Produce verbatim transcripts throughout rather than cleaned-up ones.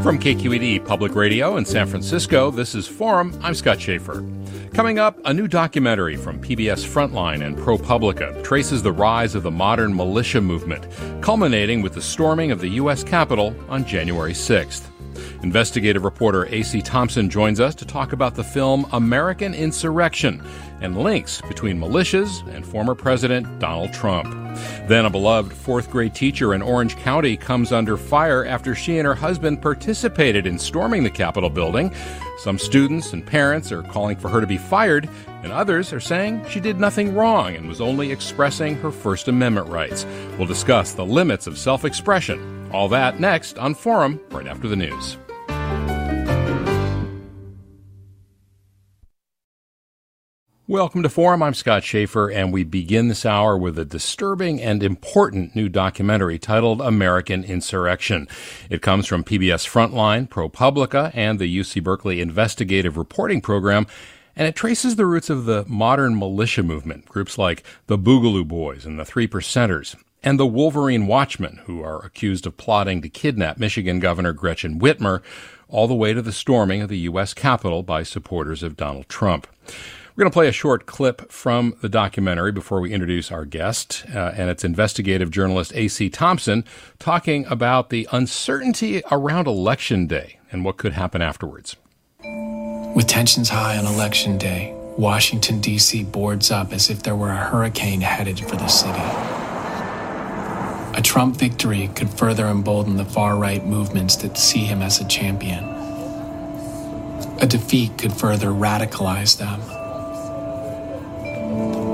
From K Q E D Public Radio in San Francisco, this is Forum. I'm Scott Schaefer. Coming up, a new documentary from P B S Frontline and ProPublica traces the rise of the modern militia movement, culminating with the storming of the U S Capitol on January sixth. Investigative reporter A C Thompson joins us to talk about the film American Insurrection and links between militias and former President Donald Trump. Then a beloved fourth grade teacher in Orange County comes under fire after she and her husband participated in storming the Capitol building. Some students and parents are calling for her to be fired, and others are saying she did nothing wrong and was only expressing her First Amendment rights. We'll discuss the limits of self-expression. All that next on Forum, right after the news. Welcome to Forum. I'm Scott Schaefer, and we begin this hour with a disturbing and important new documentary titled American Insurrection. It comes from P B S Frontline, ProPublica, and the U C Berkeley Investigative Reporting Program, and it traces the roots of the modern militia movement, groups like the Boogaloo Boys and the Three Percenters, and the Wolverine Watchmen, who are accused of plotting to kidnap Michigan Governor Gretchen Whitmer, all the way to the storming of the U S Capitol by supporters of Donald Trump. We're going to play a short clip from the documentary before we introduce our guest, uh, and it's investigative journalist A C Thompson talking about the uncertainty around Election Day and what could happen afterwards. With tensions high on Election Day, Washington, D C boards up as if there were a hurricane headed for the city. A Trump victory could further embolden the far-right movements that see him as a champion. A defeat could further radicalize them.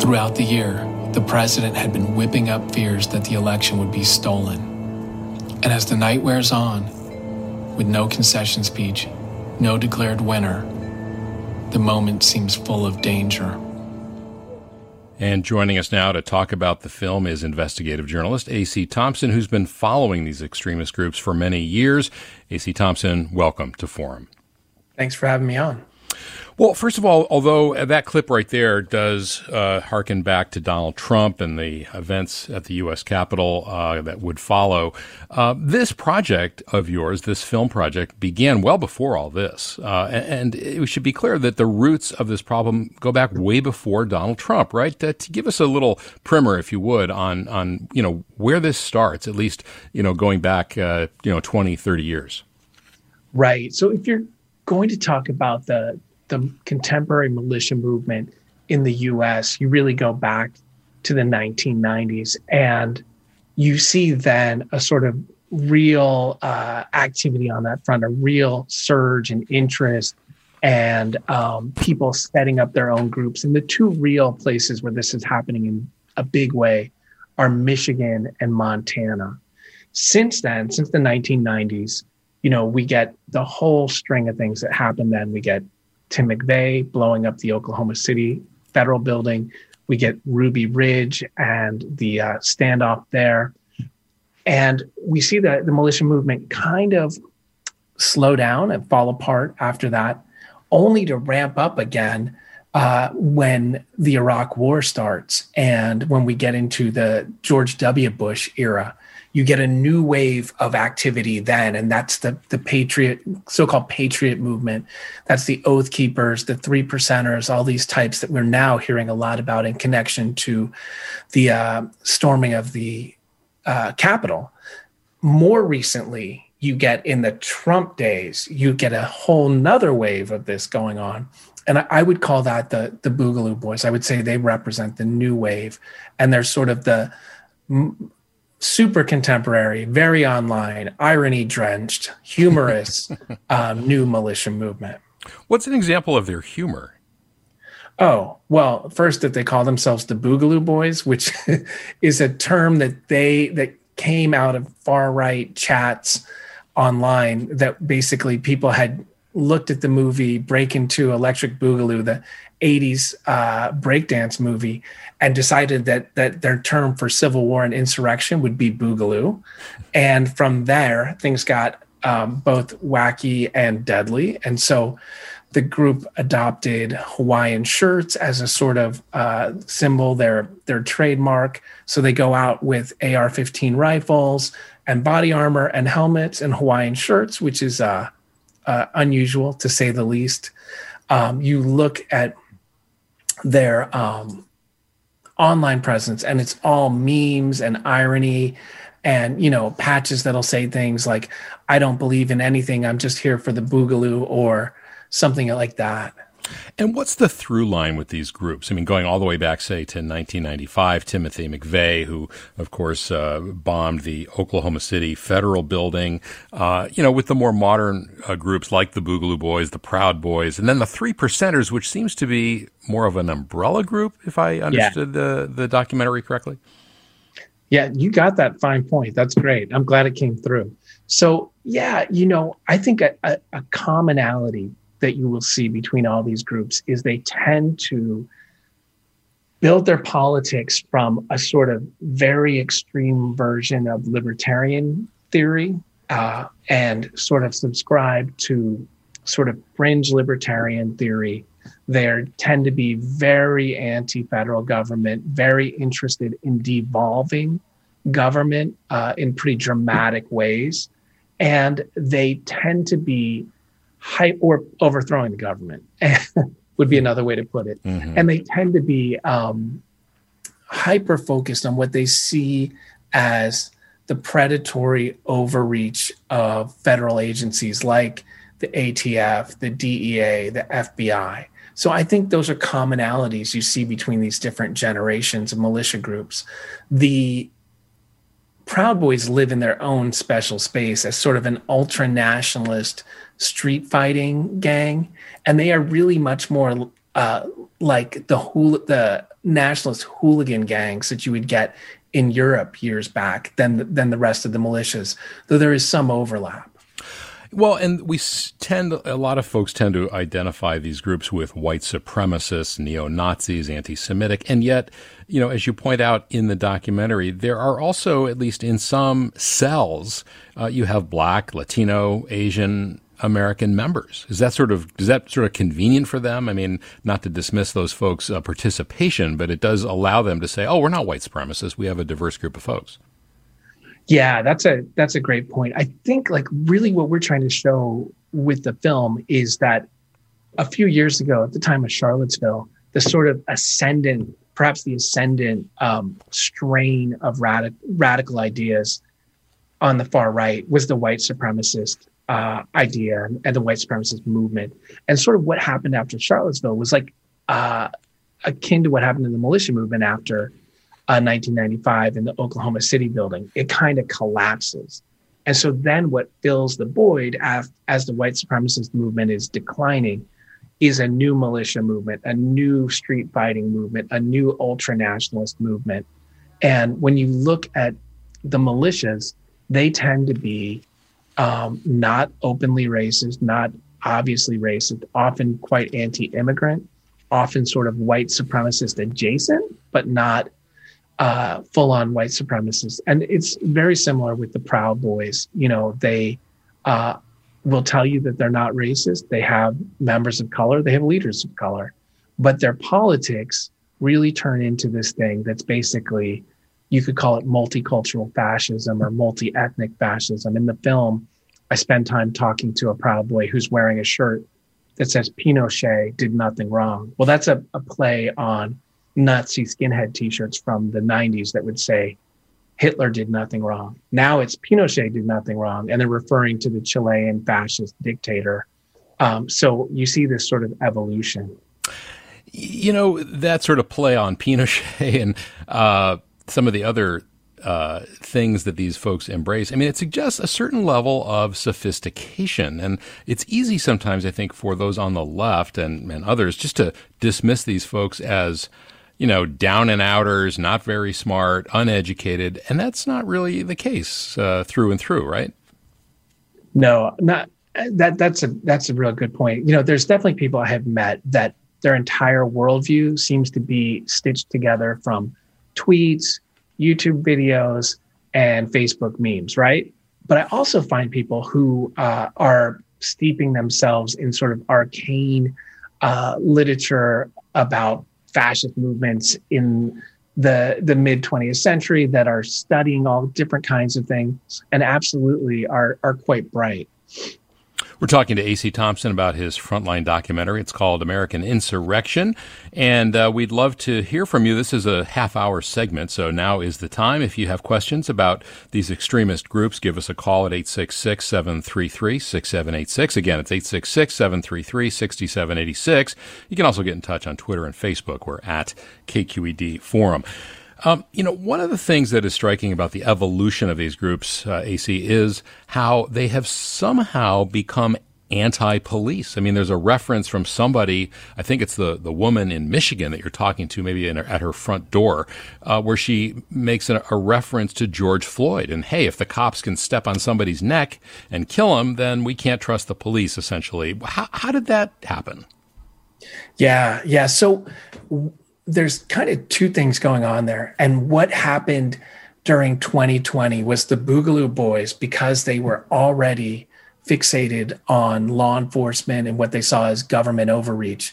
Throughout the year, the president had been whipping up fears that the election would be stolen. And as the night wears on, with no concession speech, no declared winner, the moment seems full of danger. And joining us now to talk about the film is investigative journalist A C Thompson, who's been following these extremist groups for many years. A C Thompson, welcome to Forum. Thanks for having me on. Well, first of all, although that clip right there does uh, harken back to Donald Trump and the events at the U S Capitol uh, that would follow, uh, this project of yours, this film project, began well before all this. Uh, and it should be clear that the roots of this problem go back way before Donald Trump, right? Uh, to give us a little primer, if you would, on, on you know, where this starts, at least, you know, going back, uh, you know, twenty, thirty years. Right. So if you're going to talk about the the contemporary militia movement in the U S, you really go back to the nineteen nineties, and you see then a sort of real uh, activity on that front, a real surge in interest and um, people setting up their own groups. And the two real places where this is happening in a big way are Michigan and Montana. Since then, since the nineteen nineties, you know, we get the whole string of things that happened then. We get Tim McVeigh blowing up the Oklahoma City federal building. We get Ruby Ridge and the uh, standoff there. And we see that the militia movement kind of slow down and fall apart after that, only to ramp up again uh, when the Iraq War starts. And when we get into the George W. Bush era, you get a new wave of activity then, and that's the the patriot, so-called patriot movement. That's the Oath Keepers, the Three Percenters, all these types that we're now hearing a lot about in connection to the uh, storming of the uh, Capitol. More recently, you get in the Trump days, you get a whole nother wave of this going on. And I, I would call that the, the Boogaloo Boys. I would say they represent the new wave. And they're sort of the m- super contemporary, very online, irony-drenched, humorous um, new militia movement. What's an example of their humor? Oh, well, first that they call themselves the Boogaloo Boys, which is a term that they that came out of far-right chats online that basically people had looked at the movie Break Into Electric Boogaloo, the eighties uh, breakdance movie, and decided that that their term for civil war and insurrection would be Boogaloo. And from there, things got um, both wacky and deadly. And so the group adopted Hawaiian shirts as a sort of uh, symbol, their their trademark. So they go out with A R fifteen rifles and body armor and helmets and Hawaiian shirts, which is uh, uh, unusual to say the least. Um, you look at their um, online presence, and it's all memes and irony and, you know, patches that'll say things like, I don't believe in anything, I'm just here for the Boogaloo, or something like that. And what's the through line with these groups? I mean, going all the way back, say, to nineteen ninety-five, Timothy McVeigh, who, of course, uh, bombed the Oklahoma City federal building, uh, you know, with the more modern uh, groups like the Boogaloo Boys, the Proud Boys, and then the Three Percenters, which seems to be more of an umbrella group, if I understood yeah. the, the documentary correctly. Yeah, you got that fine point. That's great. I'm glad it came through. So, yeah, you know, I think a, a, a commonality that you will see between all these groups is they tend to build their politics from a sort of very extreme version of libertarian theory uh, and sort of subscribe to sort of fringe libertarian theory. They tend to be very anti-federal government, very interested in devolving government uh, in pretty dramatic ways. And they tend to be Hype or overthrowing the government would be another way to put it. Mm-hmm. And they tend to be um, hyper-focused on what they see as the predatory overreach of federal agencies like the A T F, the D E A, the F B I. So I think those are commonalities you see between these different generations of militia groups. The Proud Boys live in their own special space as sort of an ultra-nationalist street fighting gang, and they are really much more uh, like the hool- the nationalist hooligan gangs that you would get in Europe years back than than the rest of the militias, though there is some overlap. Well, and we tend, a lot of folks tend to identify these groups with white supremacists, neo-Nazis, anti-Semitic, and yet, you know, as you point out in the documentary, there are also, at least in some cells, uh, you have Black, Latino, Asian American members. Is that sort of, is that sort of convenient for them? I mean, not to dismiss those folks' uh, participation, but it does allow them to say, oh, we're not white supremacists, we have a diverse group of folks. Yeah, that's a that's a great point. I think like really what we're trying to show with the film is that a few years ago, at the time of Charlottesville, the sort of ascendant, perhaps the ascendant um, strain of radic- radical ideas on the far right was the white supremacist uh, idea and the white supremacist movement. And sort of what happened after Charlottesville was like uh, akin to what happened in the militia movement after Uh, nineteen ninety-five in the Oklahoma City building. It kind of collapses. And so then what fills the void as, as the white supremacist movement is declining is a new militia movement, a new street fighting movement, a new ultra-nationalist movement. And when you look at the militias, they tend to be um, not openly racist, not obviously racist, often quite anti-immigrant, often sort of white supremacist adjacent, but not Uh, full-on white supremacists. And it's very similar with the Proud Boys. You know, they uh, will tell you that they're not racist. They have members of color. They have leaders of color. But their politics really turn into this thing that's basically, you could call it multicultural fascism or multi-ethnic fascism. In the film, I spend time talking to a Proud Boy who's wearing a shirt that says Pinochet did nothing wrong. Well, that's a, a play on Nazi skinhead t-shirts from the nineties that would say Hitler did nothing wrong. Now it's Pinochet did nothing wrong. And they're referring to the Chilean fascist dictator. Um, so you see this sort of evolution. You know, that sort of play on Pinochet and uh, some of the other Uh, things that these folks embrace. I mean, it suggests a certain level of sophistication. And it's easy sometimes, I think, for those on the left and, and others just to dismiss these folks as, you know, down and outers, not very smart, uneducated. And that's not really the case uh, through and through, right? No, not that. That's a that's a real good point. You know, there's definitely people I have met that their entire worldview seems to be stitched together from tweets, YouTube videos, and Facebook memes, right? But I also find people who uh, are steeping themselves in sort of arcane uh, literature about fascist movements in the the mid-twentieth century that are studying all different kinds of things and absolutely are are quite bright. We're talking to A C. Thompson about his Frontline documentary. It's called American Insurrection, and uh, we'd love to hear from you. This is a half-hour segment, so now is the time. If you have questions about these extremist groups, give us a call at eight six six, seven three three, six seven eight six. Again, it's eight six six, seven three three, six seven eight six. You can also get in touch on Twitter and Facebook. We're at K Q E D Forum. Um, you know, one of the things that is striking about the evolution of these groups, uh, A C, is how they have somehow become anti-police. I mean, there's a reference from somebody, I think it's the, the woman in Michigan that you're talking to, maybe in her, at her front door, uh, where she makes an, a reference to George Floyd. And, hey, if the cops can step on somebody's neck and kill him, then we can't trust the police, essentially. How, how did that happen? Yeah, yeah. So... W- There's kind of two things going on there. And what happened during twenty twenty was the Boogaloo Boys, because they were already fixated on law enforcement and what they saw as government overreach,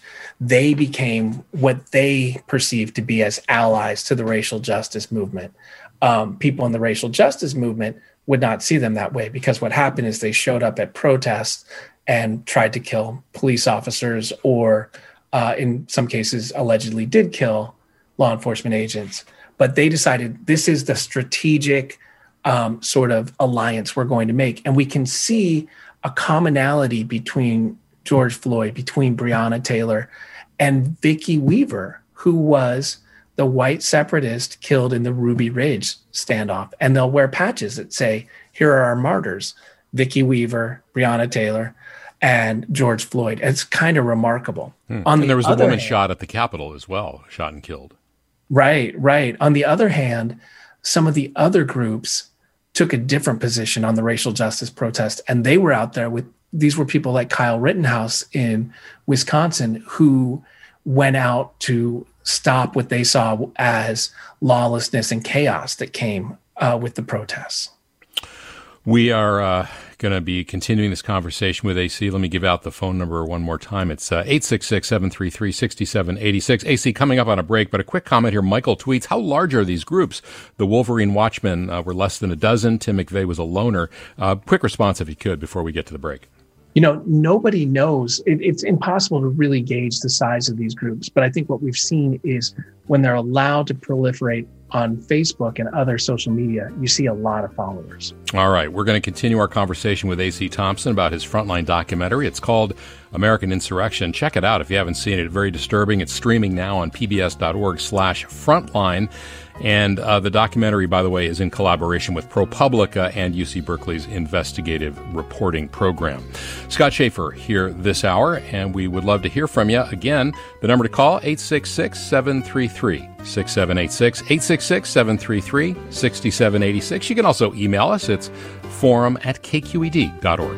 they became what they perceived to be as allies to the racial justice movement. Um, people in the racial justice movement would not see them that way, because what happened is they showed up at protests and tried to kill police officers, or Uh, in some cases, allegedly did kill law enforcement agents. But they decided this is the strategic um, sort of alliance we're going to make. And we can see a commonality between George Floyd, between Breonna Taylor, and Vicki Weaver, who was the white separatist killed in the Ruby Ridge standoff. And they'll wear patches that say, here are our martyrs, Vicki Weaver, Breonna Taylor, and George Floyd. It's kind of remarkable. Hmm. On the and there was the woman hand, shot at the Capitol as well, shot and killed. Right, right. On the other hand, some of the other groups took a different position on the racial justice protest, and they were out there with, these were people like Kyle Rittenhouse in Wisconsin, who went out to stop what they saw as lawlessness and chaos that came uh, with the protests. We are uh, going to be continuing this conversation with A C. Let me give out the phone number one more time. It's uh, eight six six, seven three three, six seven eight six. A C, coming up on a break, but a quick comment here. Michael tweets, how large are these groups? The Wolverine Watchmen uh, were less than a dozen. Tim McVeigh was a loner. Uh, quick response, if you could, before we get to the break. You know, nobody knows. It, it's impossible to really gauge the size of these groups. But I think what we've seen is when they're allowed to proliferate on Facebook and other social media, you see a lot of followers. All right. We're going to continue our conversation with A C. Thompson about his Frontline documentary. It's called American Insurrection. Check it out if you haven't seen it. Very disturbing. It's streaming now on p b s dot org slash frontline. And uh, the documentary, by the way, is in collaboration with ProPublica and U C Berkeley's investigative reporting program. Scott Schaefer here this hour, and we would love to hear from you. Again, the number to call, eight six six, seven three three, six seven eight six, eight six six, seven three three, six seven eight six. You can also email us. It's forum at k q e d dot org.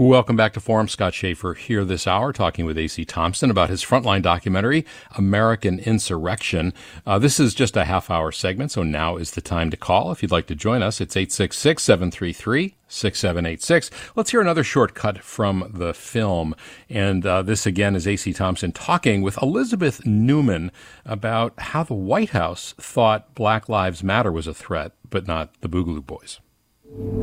Welcome back to Forum. Scott Schaefer here this hour talking with A C. Thompson about his Frontline documentary, American Insurrection. Uh, this is just a half-hour segment, so now is the time to call. If you'd like to join us, it's eight six six, seven three three, six seven eight six. Let's hear another shortcut from the film. And uh, this, again, is A C. Thompson talking with Elizabeth Newman about how the White House thought Black Lives Matter was a threat, but not the Boogaloo Boys.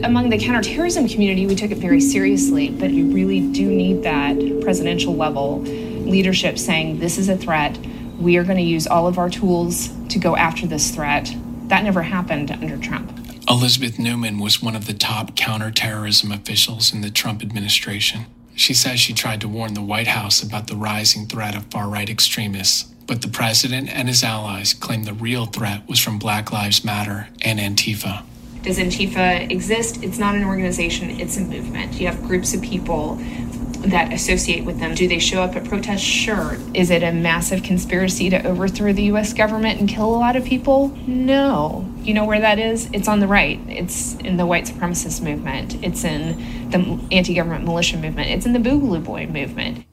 Among the counterterrorism community, we took it very seriously, but you really do need that presidential level leadership saying this is a threat. We are going to use all of our tools to go after this threat. That never happened under Trump. Elizabeth Newman was one of the top counterterrorism officials in the Trump administration. She says she tried to warn the White House about the rising threat of far-right extremists, but the president and his allies claimed the real threat was from Black Lives Matter and Antifa. Does Antifa exist? It's not an organization, it's a movement. You have groups of people that associate with them. Do they show up at protests? Sure. Is it a massive conspiracy to overthrow the U S government and kill a lot of people? No. You know where that is? It's on the right. It's in the white supremacist movement. It's in the anti-government militia movement. It's in the Boogaloo Boy movement.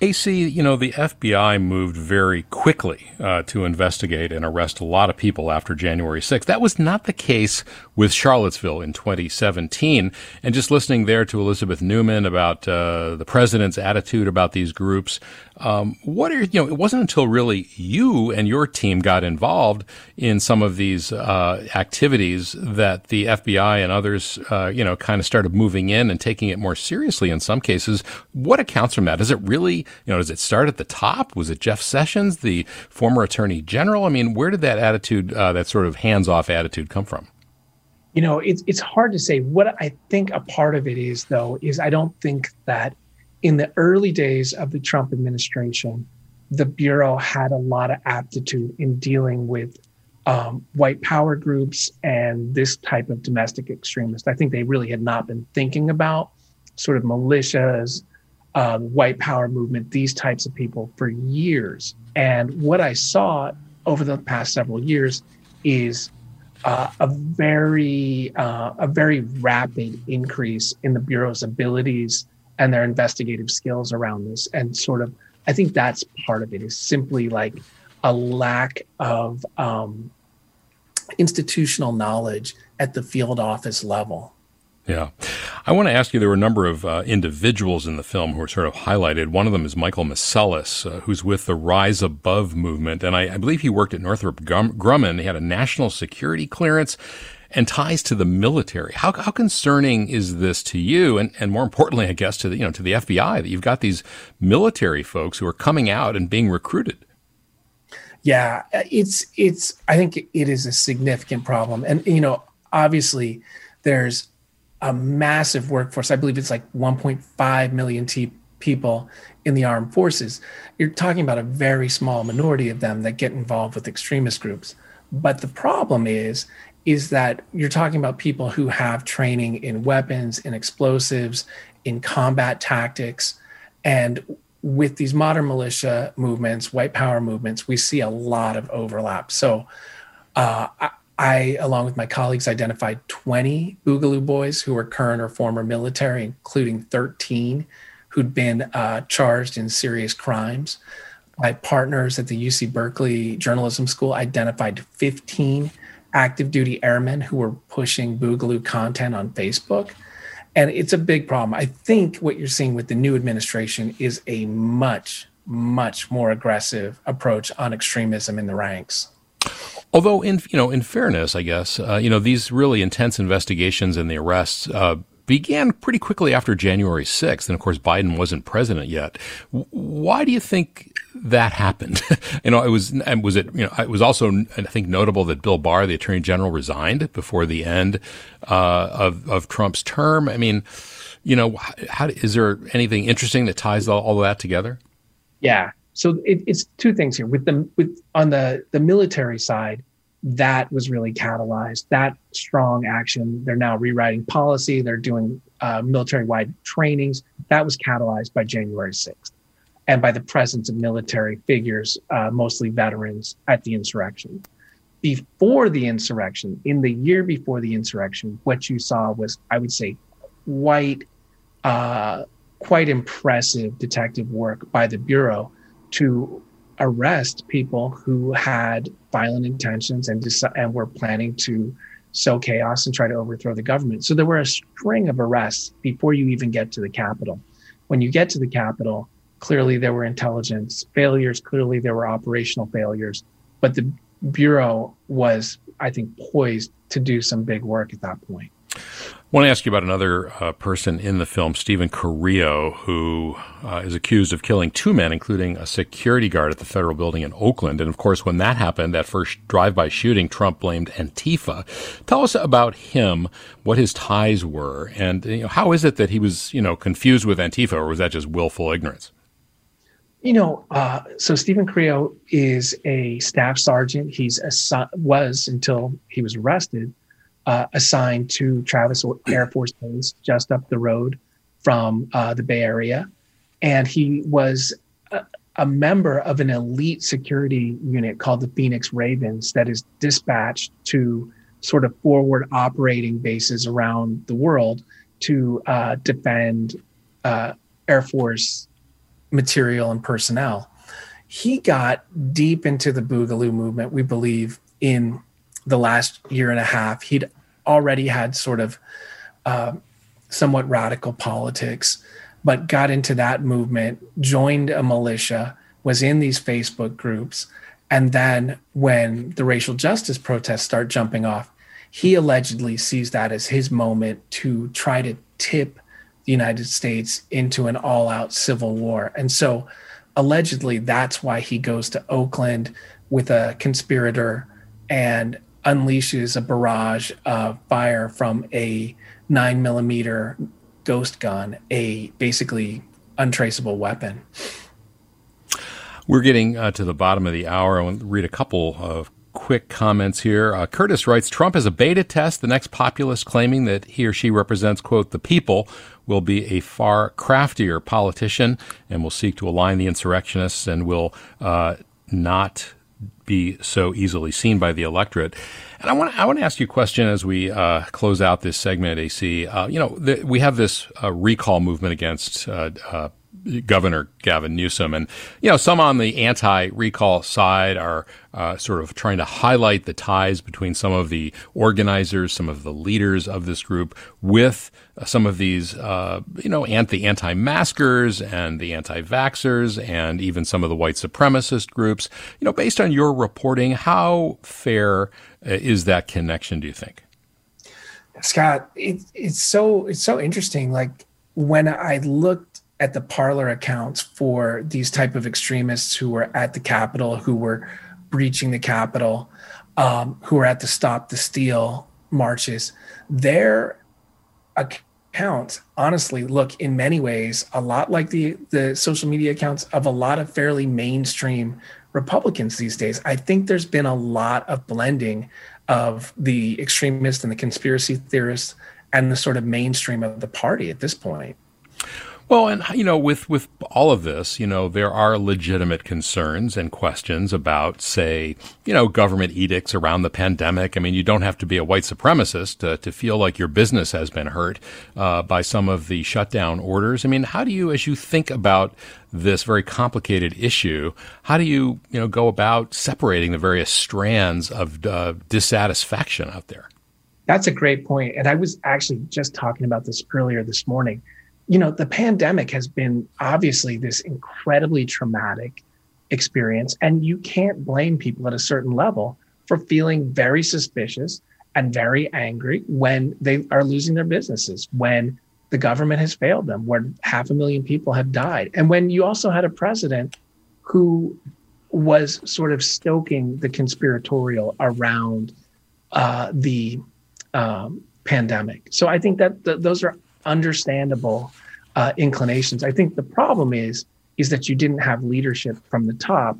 A C, you know, the F B I moved very quickly uh, to investigate and arrest a lot of people after January sixth. That was not the case with Charlottesville in twenty seventeen. And just listening there to Elizabeth Newman about uh, the president's attitude about these groups, um, what are, you know, it wasn't until really you and your team got involved in some of these uh, activities that the F B I and others, uh, you know, kind of started moving in and taking it more seriously in some cases. What accounts from that? Is it really, you know, does it start at the top? Was it Jeff Sessions, the former attorney general? I mean, where did that attitude, uh, that sort of hands-off attitude come from? You know, it's it's hard to say. What I think a part of it is, though, is I don't think that in the early days of the Trump administration, the Bureau had a lot of aptitude in dealing with um, white power groups and this type of domestic extremist. I think they really had not been thinking about sort of militias, Uh, white power movement, these types of people for years. And what I saw over the past several years is uh, a very uh, a very rapid increase in the Bureau's abilities and their investigative skills around this. And sort of, I think that's part of it, is simply like a lack of um, institutional knowledge at the field office level. Yeah. I want to ask you, there were a number of uh, individuals in the film who are sort of highlighted. One of them is Michael Masellis, uh, who's with the Rise Above movement. And I, I believe he worked at Northrop Grumman. He had a national security clearance and ties to the military. How, how concerning is this to you? And, and more importantly, I guess, to the, you know, to the F B I, that you've got these military folks who are coming out and being recruited. Yeah, it's, it's, I think it is a significant problem. And, you know, obviously there's a massive workforce. I believe it's like one point five million t- people in the armed forces. You're talking about a very small minority of them that get involved with extremist groups. But the problem is, is that you're talking about people who have training in weapons, in explosives, in combat tactics. And with these modern militia movements, white power movements, we see a lot of overlap. So uh, I, I, along with my colleagues, identified twenty Boogaloo Boys who were current or former military, including thirteen who'd been uh, charged in serious crimes. My partners at the U C Berkeley Journalism School identified fifteen active duty airmen who were pushing Boogaloo content on Facebook. And it's a big problem. I think what you're seeing with the new administration is a much, much more aggressive approach on extremism in the ranks. Although, in you know, in fairness, I guess, uh, you know, these really intense investigations and the arrests uh, began pretty quickly after January sixth. And, of course, Biden wasn't president yet. W- why do you think that happened? you know, it was and was it, you know, it was also, I think, notable that Bill Barr, the attorney general, resigned before the end uh, of, of Trump's term. I mean, you know, how, is there anything interesting that ties all, all of that together? Yeah. So it, it's two things here. With the with on the, the military side, that was really catalyzed. That strong action. They're now rewriting policy. They're doing uh, military-wide trainings. That was catalyzed by January sixth, and by the presence of military figures, uh, mostly veterans, at the insurrection. Before the insurrection, in the year before the insurrection, what you saw was, I would say, white uh, quite impressive detective work by the Bureau to arrest people who had violent intentions and deci- and were planning to sow chaos and try to overthrow the government. So there were a string of arrests before you even get to the Capitol. When you get to the Capitol, clearly there were intelligence failures. Clearly there were operational failures. But the Bureau was, I think, poised to do some big work at that point. I want to ask you about another uh, person in the film, Stephen Carrillo, who uh, is accused of killing two men, including a security guard at the federal building in Oakland. And, of course, when that happened, that first drive-by shooting, Trump blamed Antifa. Tell us about him, what his ties were, and you know, how is it that he was, you know, confused with Antifa, or was that just willful ignorance? You know, uh, so Stephen Carrillo is a staff sergeant. He's assi- was, until he was arrested, uh, assigned to Travis Air Force Base, just up the road from uh, the Bay Area. And he was a, a member of an elite security unit called the Phoenix Ravens that is dispatched to sort of forward operating bases around the world to uh, defend uh, Air Force material and personnel. He got deep into the Boogaloo movement, we believe, in the last year and a half. He'd already had sort of uh, somewhat radical politics, but got into that movement, joined a militia, was in these Facebook groups. And then when the racial justice protests start jumping off, he allegedly sees that as his moment to try to tip the United States into an all-out civil war. And so allegedly that's why he goes to Oakland with a conspirator and unleashes a barrage of fire from a nine millimeter ghost gun, a basically untraceable weapon. We're getting uh, to the bottom of the hour. I want to read a couple of quick comments here. Uh, Curtis writes, Trump is a beta test. The next populist claiming that he or she represents, quote, the people, will be a far craftier politician and will seek to align the insurrectionists and will uh, not be so easily seen by the electorate. And I want to I want to ask you a question as we uh, close out this segment, A C. Uh, you know, the, we have this uh, recall movement against uh, uh Governor Gavin Newsom. And, you know, some on the anti-recall side are uh, sort of trying to highlight the ties between some of the organizers, some of the leaders of this group with some of these, uh, you know, and the anti-maskers and the anti-vaxxers and even some of the white supremacist groups. You know, based on your reporting, how fair is that connection, do you think? Scott, it, it's so it's so interesting. Like, when I looked at the parlor accounts for these type of extremists who were at the Capitol, who were breaching the Capitol, um, who were at the Stop the Steal marches, their accounts honestly look in many ways a lot like the, the social media accounts of a lot of fairly mainstream Republicans these days. I think there's been a lot of blending of the extremists and the conspiracy theorists and the sort of mainstream of the party at this point. Well, and, you know, with, with all of this, you know, there are legitimate concerns and questions about, say, you know, government edicts around the pandemic. I mean, you don't have to be a white supremacist to, to feel like your business has been hurt uh, by some of the shutdown orders. I mean, how do you, as you think about this very complicated issue, how do you, you know, go about separating the various strands of uh, dissatisfaction out there? That's a great point. And I was actually just talking about this earlier this morning. You know, the pandemic has been obviously this incredibly traumatic experience, and you can't blame people at a certain level for feeling very suspicious and very angry when they are losing their businesses, when the government has failed them, when half a million people have died. And when you also had a president who was sort of stoking the conspiratorial around uh, the um, pandemic. So I think that th- those are understandable uh, inclinations. I think the problem is, is that you didn't have leadership from the top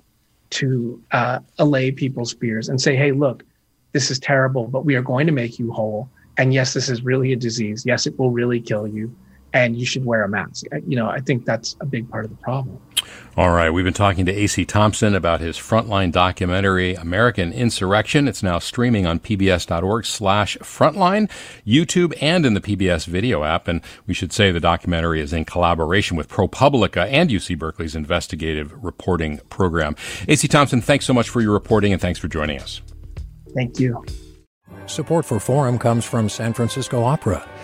to uh, allay people's fears and say, hey, look, this is terrible, but we are going to make you whole. And yes, this is really a disease. Yes, it will really kill you. and you should wear a mask. You know, I think that's a big part of the problem. All right. We've been talking to A C. Thompson about his Frontline documentary, American Insurrection. It's now streaming on pbs.org slash Frontline, YouTube, and in the P B S video app. And we should say the documentary is in collaboration with ProPublica and U C Berkeley's investigative reporting program. A C. Thompson, thanks so much for your reporting, and thanks for joining us. Thank you. Support for Forum comes from San Francisco Opera.